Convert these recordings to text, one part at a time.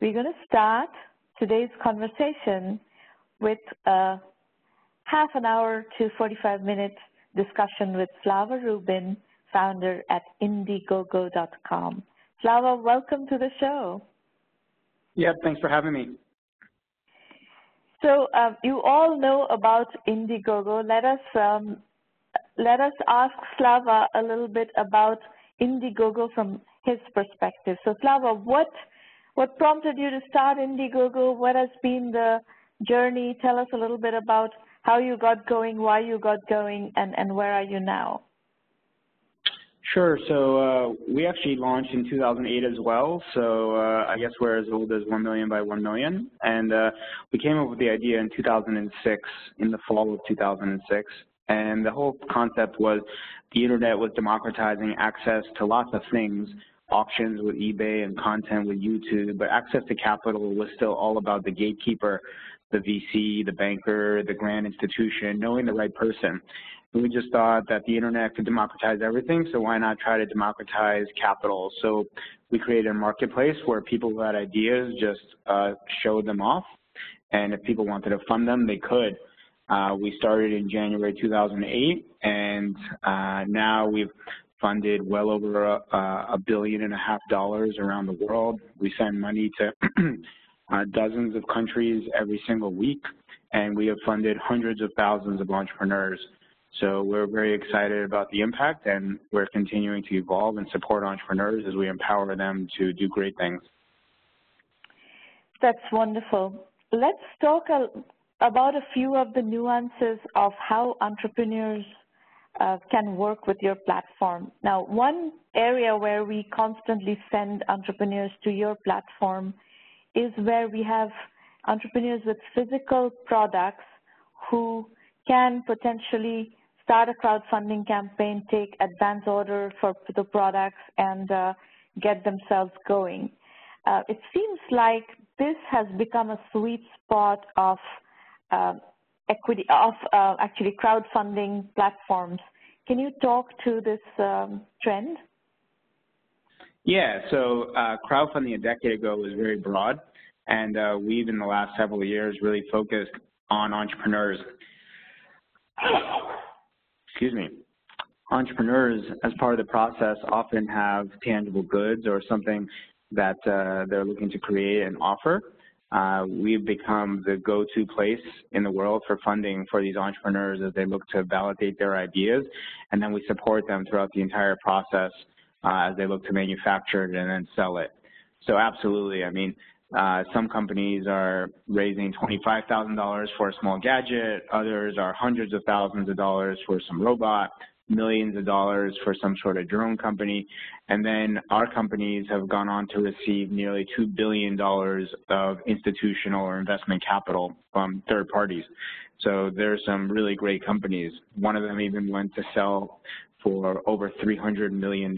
We're going to start today's conversation with a half an hour to 45-minute discussion with Slava Rubin, founder at Indiegogo.com. Slava, welcome to the show. Yeah, thanks for having me. So you all know about Indiegogo. Let us ask Slava a little bit about Indiegogo from his perspective. So Slava, what prompted you to start Indiegogo? What has been the journey? Tell us a little bit about how you got going, why you got going, and where are you now? Sure. So we actually launched in 2008 as well. So I guess we're as old as 1 million by 1 million. And we came up with the idea in 2006, in the fall of 2006. And the whole concept was the internet was democratizing access to lots of things, auctions with eBay and content with YouTube, but access to capital was still all about the gatekeeper, the VC, the banker, the grand institution, knowing the right person. And we just thought that the internet could democratize everything, so why not try to democratize capital? So we created a marketplace where people who had ideas just showed them off, and if people wanted to fund them, they could. We started in January 2008, and now we've funded well over $1.5 billion around the world. We send money to dozens of countries every single week, and we have funded hundreds of thousands of entrepreneurs. So we're very excited about the impact, and we're continuing to evolve and support entrepreneurs as we empower them to do great things. That's wonderful. Let's talk about a few of the nuances of how entrepreneurs can work with your platform. Now, one area where we constantly send entrepreneurs to your platform is where we have entrepreneurs with physical products who can potentially start a crowdfunding campaign, take advance order for the products, and get themselves going. It seems like this has become a sweet spot of actually crowdfunding platforms. Can you talk to this trend? Yeah, so crowdfunding a decade ago was very broad, and we've in the last several years really focused on entrepreneurs. Excuse me. Entrepreneurs, as part of the process, often have tangible goods or something that they're looking to create and offer. We've become the go-to place in the world for funding for these entrepreneurs as they look to validate their ideas, and then we support them throughout the entire process as they look to manufacture it and then sell it. So absolutely, I mean, some companies are raising $25,000 for a small gadget, others are hundreds of thousands of dollars for some robot, millions of dollars for some sort of drone company, and then our companies have gone on to receive nearly $2 billion of institutional or investment capital from third parties. So there's some really great companies. One of them even went to sell for over $300 million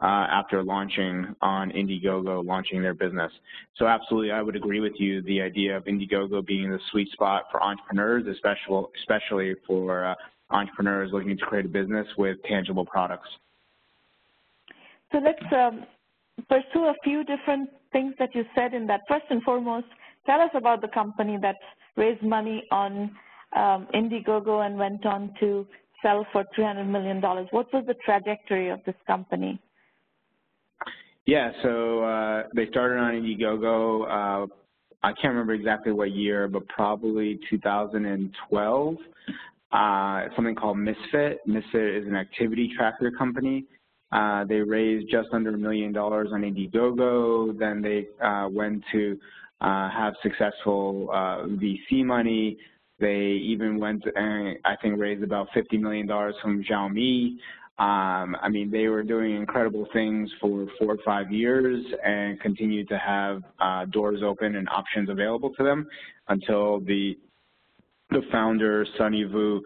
after launching on Indiegogo, launching their business. So absolutely, I would agree with you, the idea of Indiegogo being the sweet spot for entrepreneurs, especially for entrepreneurs looking to create a business with tangible products. So let's pursue a few different things that you said in that. First and foremost, tell us about the company that raised money on Indiegogo and went on to sell for $300 million. What was the trajectory of this company? Yeah, so they started on Indiegogo. I can't remember exactly what year, but probably 2012. Something called Misfit. Misfit is an activity tracker company. They raised just under $1 million on Indiegogo. Then they went to have successful VC money. They even went and I think raised about $50 million from Xiaomi. I mean, they were doing incredible things for 4 or 5 years and continued to have doors open and options available to them until the founder, Sunny Vu,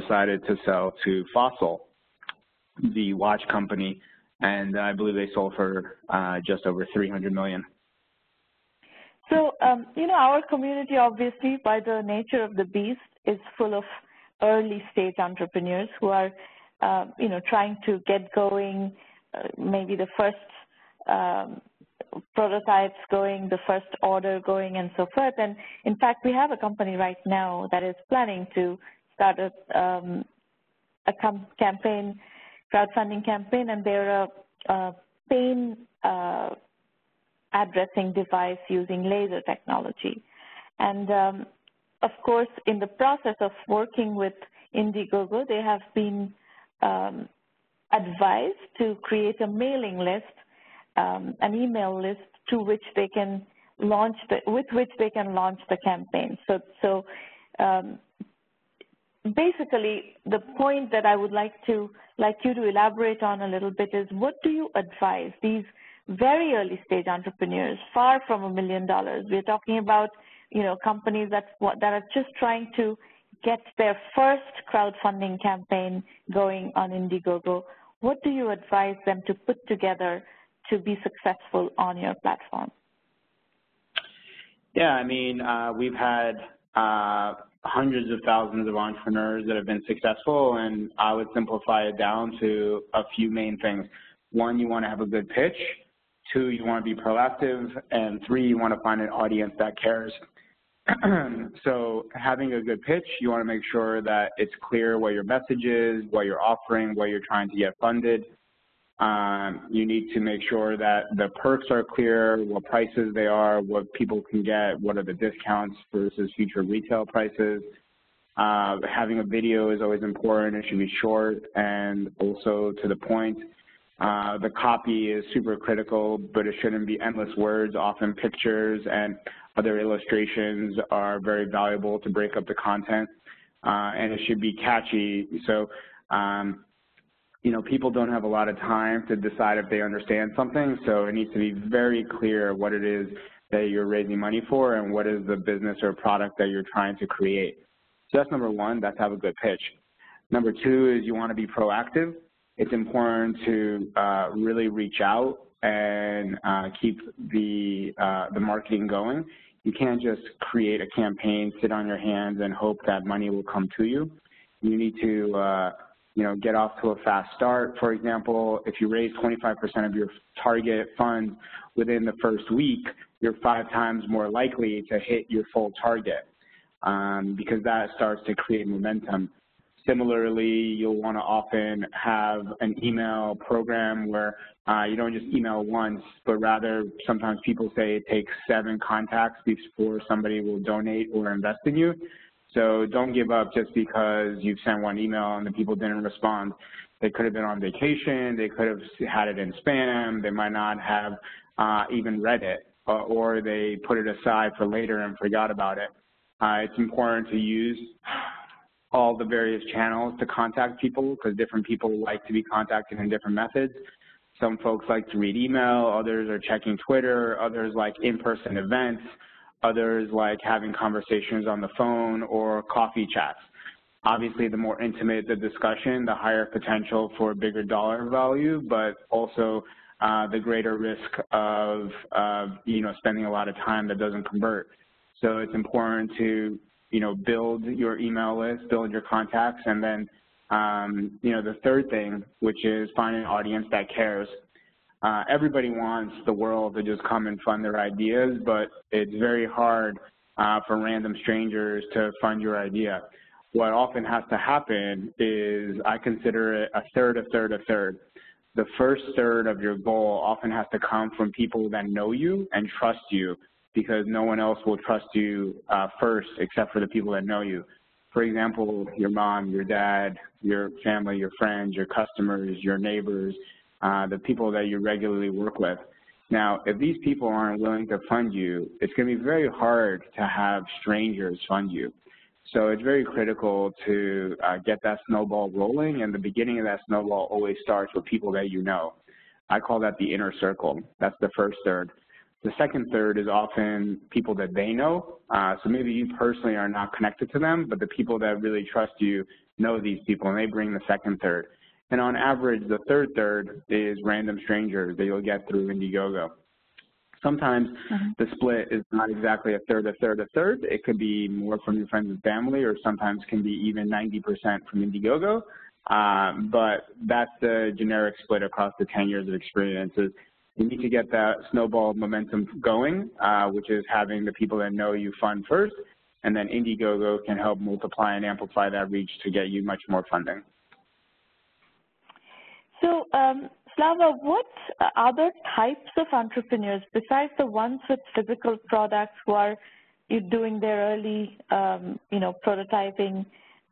decided to sell to Fossil, the watch company, and I believe they sold for just over $300 million. So, you know, our community, obviously, by the nature of the beast, is full of early-stage entrepreneurs who are, you know, trying to get going. Maybe the first prototypes going, the first order going, and so forth. And in fact, we have a company right now that is planning to start a crowdfunding campaign, and they're a pain addressing device using laser technology. And of course, in the process of working with Indiegogo, they have been advised to create a mailing list, an email list to which they can launch the campaign. So basically, the point that I would like you to elaborate on a little bit is, what do you advise these very early stage entrepreneurs, far from $1 million? We're talking about, you know, companies that are just trying to get their first crowdfunding campaign going on Indiegogo. What do you advise them to put together to be successful on your platform? Yeah, I mean, we've had hundreds of thousands of entrepreneurs that have been successful, and I would simplify it down to a few main things. One, you want to have a good pitch. Two, you want to be proactive. And three, you want to find an audience that cares. So having a good pitch, you want to make sure that it's clear what your message is, what you're offering, what you're trying to get funded. You need to make sure that the perks are clear, what prices they are, what people can get, what are the discounts versus future retail prices. Having a video is always important. It should be short and also to the point. The copy is super critical, but it shouldn't be endless words. Often pictures and other illustrations are very valuable to break up the content, and it should be catchy. So, you know, people don't have a lot of time to decide if they understand something, so it needs to be very clear what it is that you're raising money for and what is the business or product that you're trying to create. So that's number one, that's have a good pitch. Number two is you want to be proactive. It's important to really reach out and keep the marketing going. You can't just create a campaign, sit on your hands, and hope that money will come to you. You need to you know, get off to a fast start. For example, if you raise 25% of your target funds within the first week, you're 5 times more likely to hit your full target because that starts to create momentum. Similarly, you'll want to often have an email program where you don't just email once, but rather sometimes people say it takes 7 contacts before somebody will donate or invest in you. So don't give up just because you've sent 1 email and the people didn't respond. They could have been on vacation. They could have had it in spam. They might not have even read it, or they put it aside for later and forgot about it. It's important to use all the various channels to contact people because different people like to be contacted in different methods. Some folks like to read email, others are checking Twitter, others like in-person events, others like having conversations on the phone or coffee chats. Obviously, the more intimate the discussion, the higher potential for a bigger dollar value, but also the greater risk of, you know, spending a lot of time that doesn't convert. So it's important to, you know, build your email list, build your contacts, and then, you know, the third thing, which is find an audience that cares. Everybody wants the world to just come and fund their ideas, but it's very hard for random strangers to fund your idea. What often has to happen is, I consider it a third, a third, a third. The first third of your goal often has to come from people that know you and trust you, because no one else will trust you first except for the people that know you. For example, your mom, your dad, your family, your friends, your customers, your neighbors, the people that you regularly work with. Now, if these people aren't willing to fund you, it's going to be very hard to have strangers fund you. So it's very critical to get that snowball rolling, and the beginning of that snowball always starts with people that you know. I call that the inner circle. That's the first third. The second third is often people that they know, so maybe you personally are not connected to them, but the people that really trust you know these people, and they bring the second third. And on average, the third third is random strangers that you'll get through Indiegogo. Sometimes the split is not exactly a third, a third, a third. It could be more from your friends and family, or sometimes can be even 90% from Indiegogo, but that's the generic split across the 10 years of experiences. You need to get that snowball momentum going, which is having the people that know you fund first, and then Indiegogo can help multiply and amplify that reach to get you much more funding. So, Slava, what other types of entrepreneurs, besides the ones with physical products who are doing their early, prototyping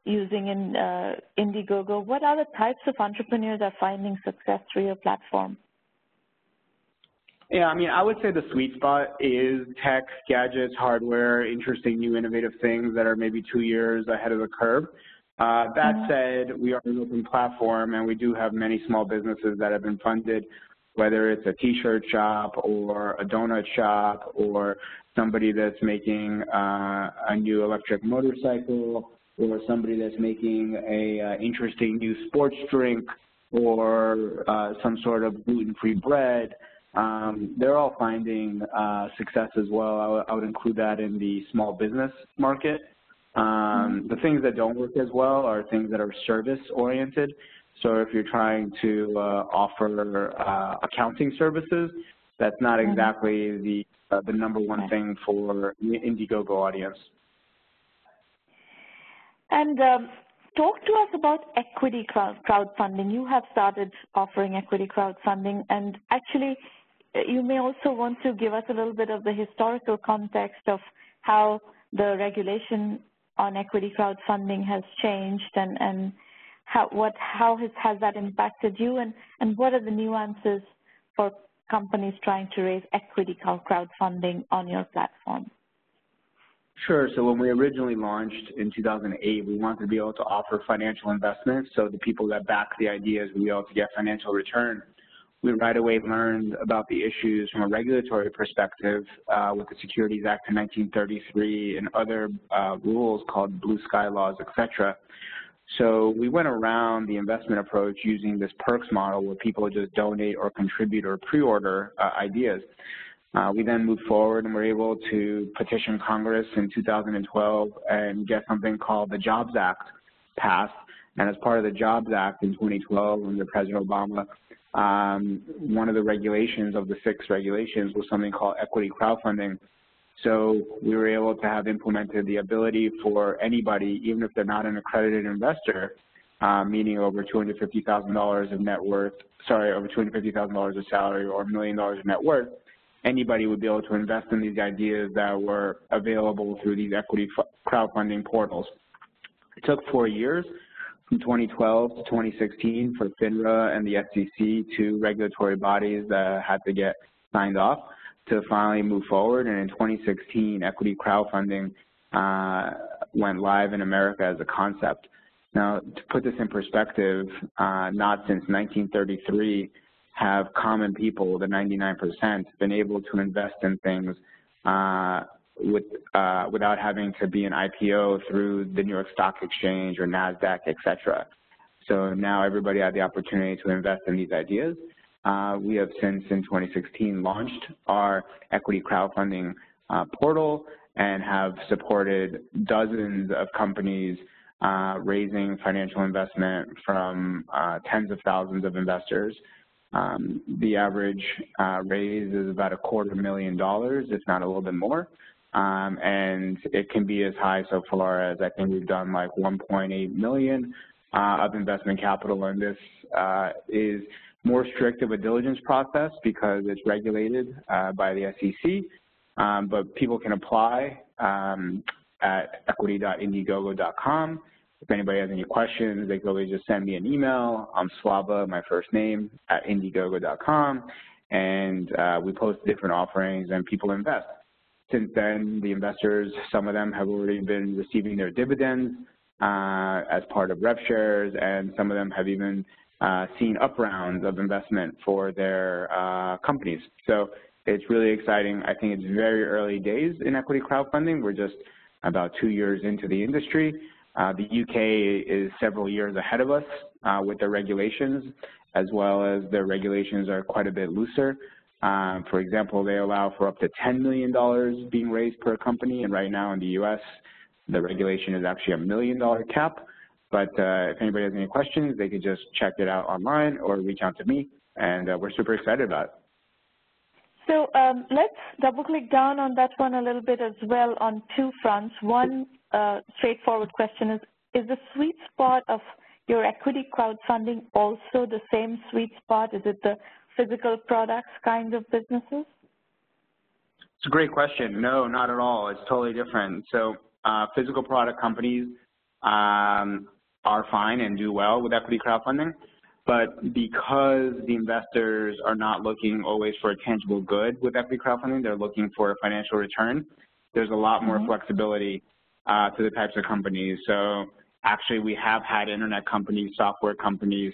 using in Indiegogo, what other types of entrepreneurs are finding success through your platform? Yeah, I mean, I would say the sweet spot is tech, gadgets, hardware, interesting new innovative things that are maybe 2 years ahead of the curve. That said, we are an open platform and we do have many small businesses that have been funded, whether it's a t-shirt shop or a donut shop or somebody that's making a new electric motorcycle or somebody that's making a interesting new sports drink or some sort of gluten-free bread. They're all finding success as well. I would include that in the small business market. The things that don't work as well are things that are service-oriented. So if you're trying to offer accounting services, that's not exactly the number one thing for the Indiegogo audience. And talk to us about equity crowdfunding. You have started offering equity crowdfunding, and actually you may also want to give us a little bit of the historical context of how the regulation on equity crowdfunding has changed, and how has that impacted you, and what are the nuances for companies trying to raise equity crowdfunding on your platform? Sure. So when we originally launched in 2008, we wanted to be able to offer financial investments, so the people that back the ideas would be able to get financial return. We right away learned about the issues from a regulatory perspective with the Securities Act of 1933 and other rules called blue sky laws, etc. So we went around the investment approach using this PERCS model where people just donate or contribute or pre-order ideas. We then moved forward and were able to petition Congress in 2012 and get something called the Jobs Act passed. And as part of the Jobs Act in 2012 under President Obama, one of the regulations of the 6 regulations was something called equity crowdfunding. So we were able to have implemented the ability for anybody, even if they're not an accredited investor, meaning over $250,000 of net worth, sorry, over $250,000 of salary or $1 million of net worth, anybody would be able to invest in these ideas that were available through these equity crowdfunding portals. It took 4 years. From 2012 to 2016 for FINRA and the FCC, 2 regulatory bodies that had to get signed off to finally move forward. And in 2016, equity crowdfunding went live in America as a concept. Now, to put this in perspective, not since 1933 have common people, the 99%, been able to invest in things without having to be an IPO through the New York Stock Exchange or NASDAQ, etc. So now everybody had the opportunity to invest in these ideas. We have since, in 2016, launched our equity crowdfunding portal and have supported dozens of companies raising financial investment from tens of thousands of investors. The average raise is about $250,000, if not a little bit more. And it can be as high so far as I think we've done like 1.8 million of investment capital, and this is more strict of a diligence process because it's regulated by the SEC, but people can apply at equity.indiegogo.com. If anybody has any questions, they can always just send me an email. I'm Slava, my first name, at indiegogo.com, and we post different offerings and people invest. Since then, the investors, some of them have already been receiving their dividends as part of rev shares, and some of them have even seen up rounds of investment for their companies. So it's really exciting. I think it's very early days in equity crowdfunding. We're just about 2 years into the industry. The UK is several years ahead of us with their regulations, as well as their regulations are quite a bit looser. For example, they allow for up to $10 million being raised per company, and right now in the US, the regulation is actually a $1 million cap. But if anybody has any questions, they could just check it out online or reach out to me, and we're super excited about it. So let's double-click down on that one a little bit as well on two fronts. One straightforward question is the sweet spot of your equity crowdfunding also the same sweet spot? Is it the physical products kind of businesses? It's a great question. No, not at all. It's totally different. So physical product companies are fine and do well with equity crowdfunding. But because the investors are not looking always for a tangible good with equity crowdfunding, they're looking for a financial return, there's a lot more flexibility to the types of companies. So actually we have had internet companies, software companies,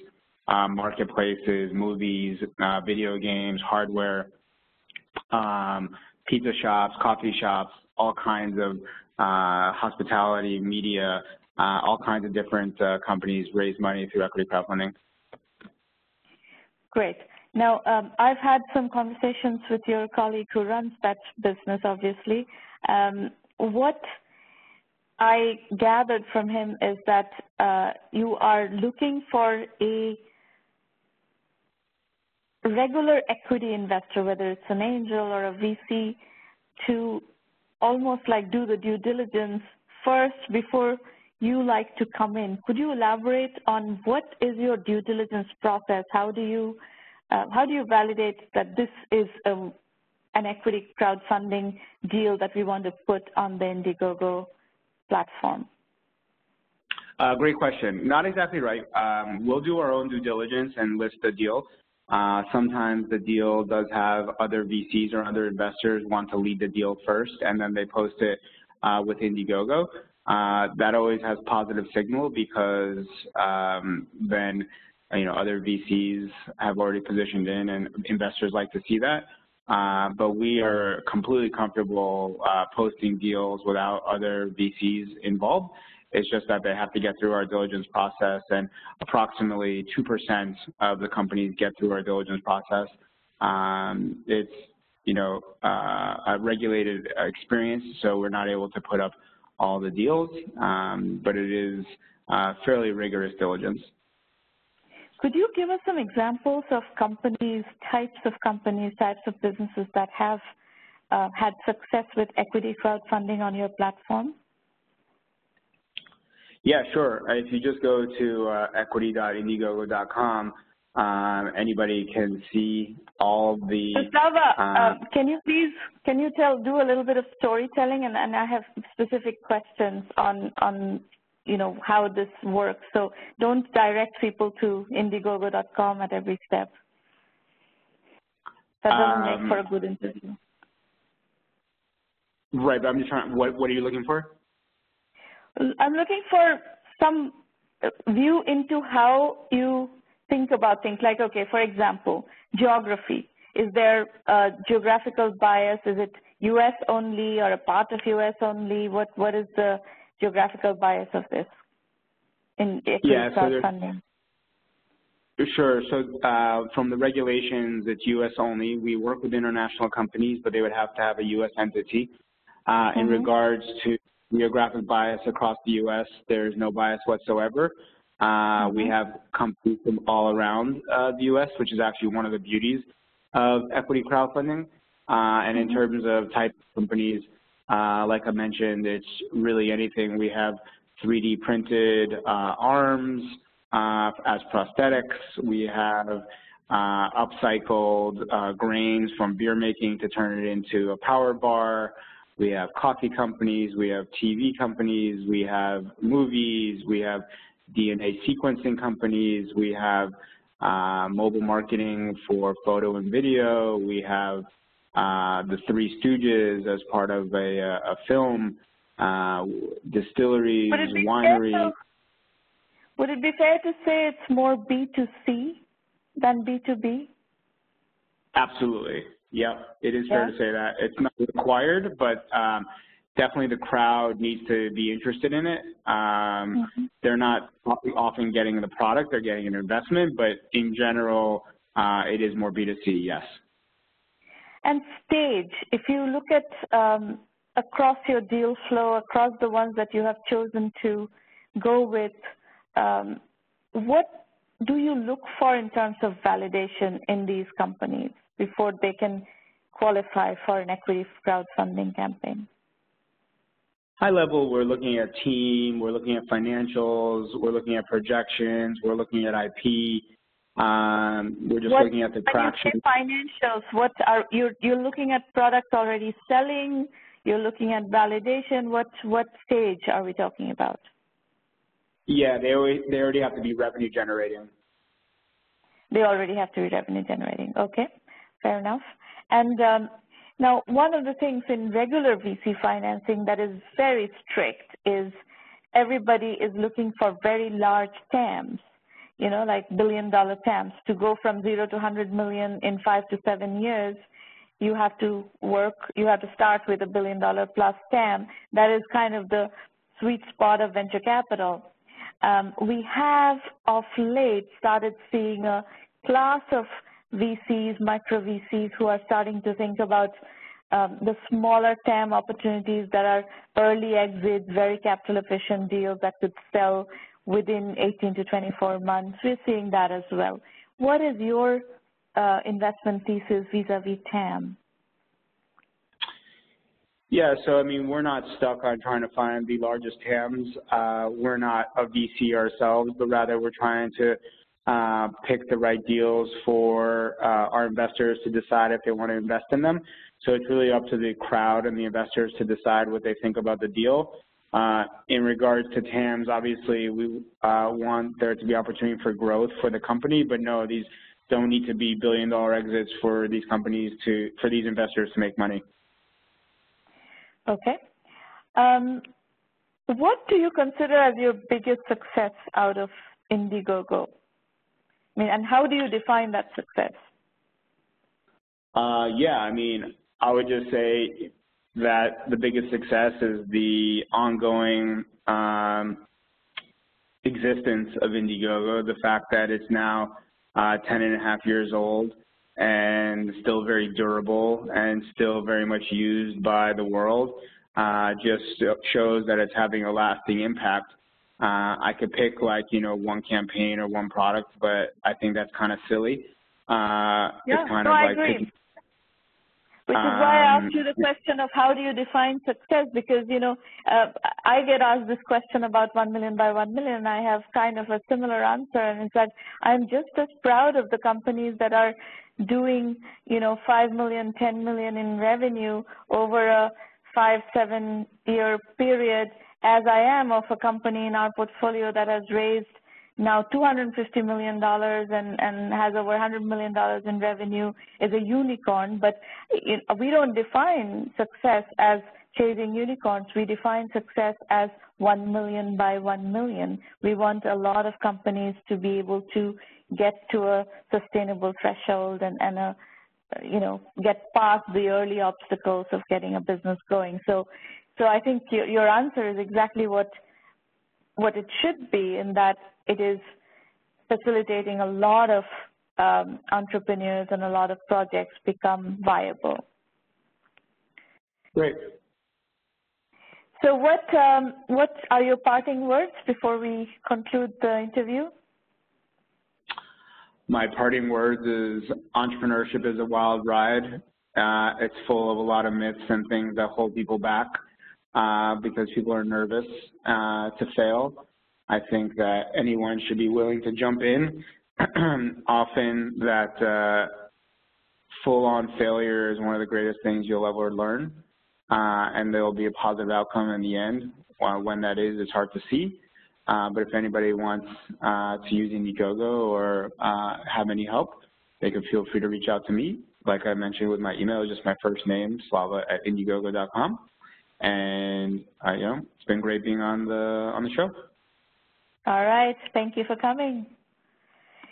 marketplaces, movies, video games, hardware, pizza shops, coffee shops, all kinds of hospitality, media, all kinds of different companies raise money through equity crowdfunding. Great. Now, I've had some conversations with your colleague who runs that business, obviously. What I gathered from him is that you are looking for a regular equity investor, whether it's an angel or a VC, to almost like do the due diligence first before you like to come in. Could you elaborate on what is your due diligence process? How do you validate that this is an equity crowdfunding deal that we want to put on the Indiegogo platform? Great question. Not exactly right. We'll do our own due diligence and list the deal. Sometimes the deal does have other VCs or other investors want to lead the deal first, and then they post it with Indiegogo. That always has positive signal because then, you know, other VCs have already positioned in and investors like to see that. But we are completely comfortable posting deals without other VCs involved. It's just that they have to get through our diligence process, and approximately 2% of the companies get through our diligence process. It's, you know, a regulated experience, so we're not able to put up all the deals, but it is fairly rigorous diligence. Could you give us some examples of companies, types of businesses that have had success with equity crowdfunding on your platform? Yeah, sure. If you just go to equity.indiegogo.com, anybody can see all the. Slava, can you do a little bit of storytelling, and I have specific questions on you know how this works. So don't direct people to Indiegogo.com at every step. That doesn't make for a good interview. Right, but I'm just trying. What are you looking for? I'm looking for some view into how you think about things like, okay, for example, geography. Is there a geographical bias? Is it U.S. only or a part of U.S. only? What is the geographical bias of this in crowdfunding? Sure. So from the regulations, it's U.S. only. We work with international companies, but they would have to have a U.S. entity. In regards to geographic bias across the U.S., there is no bias whatsoever. We have companies from all around the U.S., which is actually one of the beauties of equity crowdfunding. And in terms of type of companies, like I mentioned, it's really anything. We have 3D printed arms as prosthetics. We have upcycled grains from beer making to turn it into a power bar. We have coffee companies. We have TV companies. We have movies. We have DNA sequencing companies, we have mobile marketing for photo and video, we have the Three Stooges as part of a film, distilleries, wineries. Would it be fair to say it's more B2C than B2B? Absolutely. Yep, it is fair to say that. It's not required, but definitely the crowd needs to be interested in it. They're not often getting the product, they're getting an investment, but in general, it is more B2C, yes. And stage, if you look at across your deal flow, across the ones that you have chosen to go with, what do you look for in terms of validation in these companies before they can qualify for an equity crowdfunding campaign? High level, we're looking at team, we're looking at financials, we're looking at projections, we're looking at IP. We're just looking at the traction. When you say financials, what are you're looking at? Products already selling. You're looking at validation. What stage are we talking about? Yeah, they already have to be revenue generating. They already have to be revenue generating. Okay, fair enough. And now, one of the things in regular VC financing that is very strict is everybody is looking for very large TAMs, you know, like billion-dollar TAMs. To go from 0 to $100 million in 5 to 7 years, you have to start with $1 billion plus TAM. That is kind of the sweet spot of venture capital. We have of late started seeing a class of VCs, micro VCs, who are starting to think about the smaller TAM opportunities that are early exits, very capital efficient deals that could sell within 18 to 24 months. We're seeing that as well. What is your investment thesis vis-a-vis TAM? Yeah, so I mean, we're not stuck on trying to find the largest TAMs. We're not a VC ourselves, but rather we're trying to pick the right deals for our investors to decide if they want to invest in them. So it's really up to the crowd and the investors to decide what they think about the deal. In regards to TAMs, obviously we want there to be opportunity for growth for the company, but no, these don't need to be billion-dollar exits for these companies to, for these investors to make money. Okay. What do you consider as your biggest success out of Indiegogo? I mean, and how do you define that success? Yeah, I mean, I would just say that the biggest success is the ongoing existence of Indiegogo, the fact that it's now 10 and a half years old and still very durable and still very much used by the world, just shows that it's having a lasting impact. I could pick, like, you know, one campaign or one product, but I think that's kind of silly. Yeah, no, I agree. Which is why I asked you the question of how do you define success, because, you know, I get asked this question about 1 million by 1 million, and I have kind of a similar answer, and it's like I'm just as proud of the companies that are doing, you know, 5 million, 10 million in revenue over a 5-7 year period as I am of a company in our portfolio that has raised now $250 million and has over $100 million in revenue, is a unicorn. But we don't define success as chasing unicorns. We define success as 1 million by 1 million. We want a lot of companies to be able to get to a sustainable threshold and a, you know, get past the early obstacles of getting a business going. So I think your answer is exactly what it should be, in that it is facilitating a lot of entrepreneurs and a lot of projects become viable. Great. So what are your parting words before we conclude the interview? My parting words is entrepreneurship is a wild ride. It's full of a lot of myths and things that hold people back because people are nervous to fail. I think that anyone should be willing to jump in. Often that full-on failure is one of the greatest things you'll ever learn, and there will be a positive outcome in the end. When that is, it's hard to see. But if anybody wants to use Indiegogo or have any help, they can feel free to reach out to me. Like I mentioned with my email, just my first name, slava@indiegogo.com. And you know, it's been great being on the show. All right. Thank you for coming.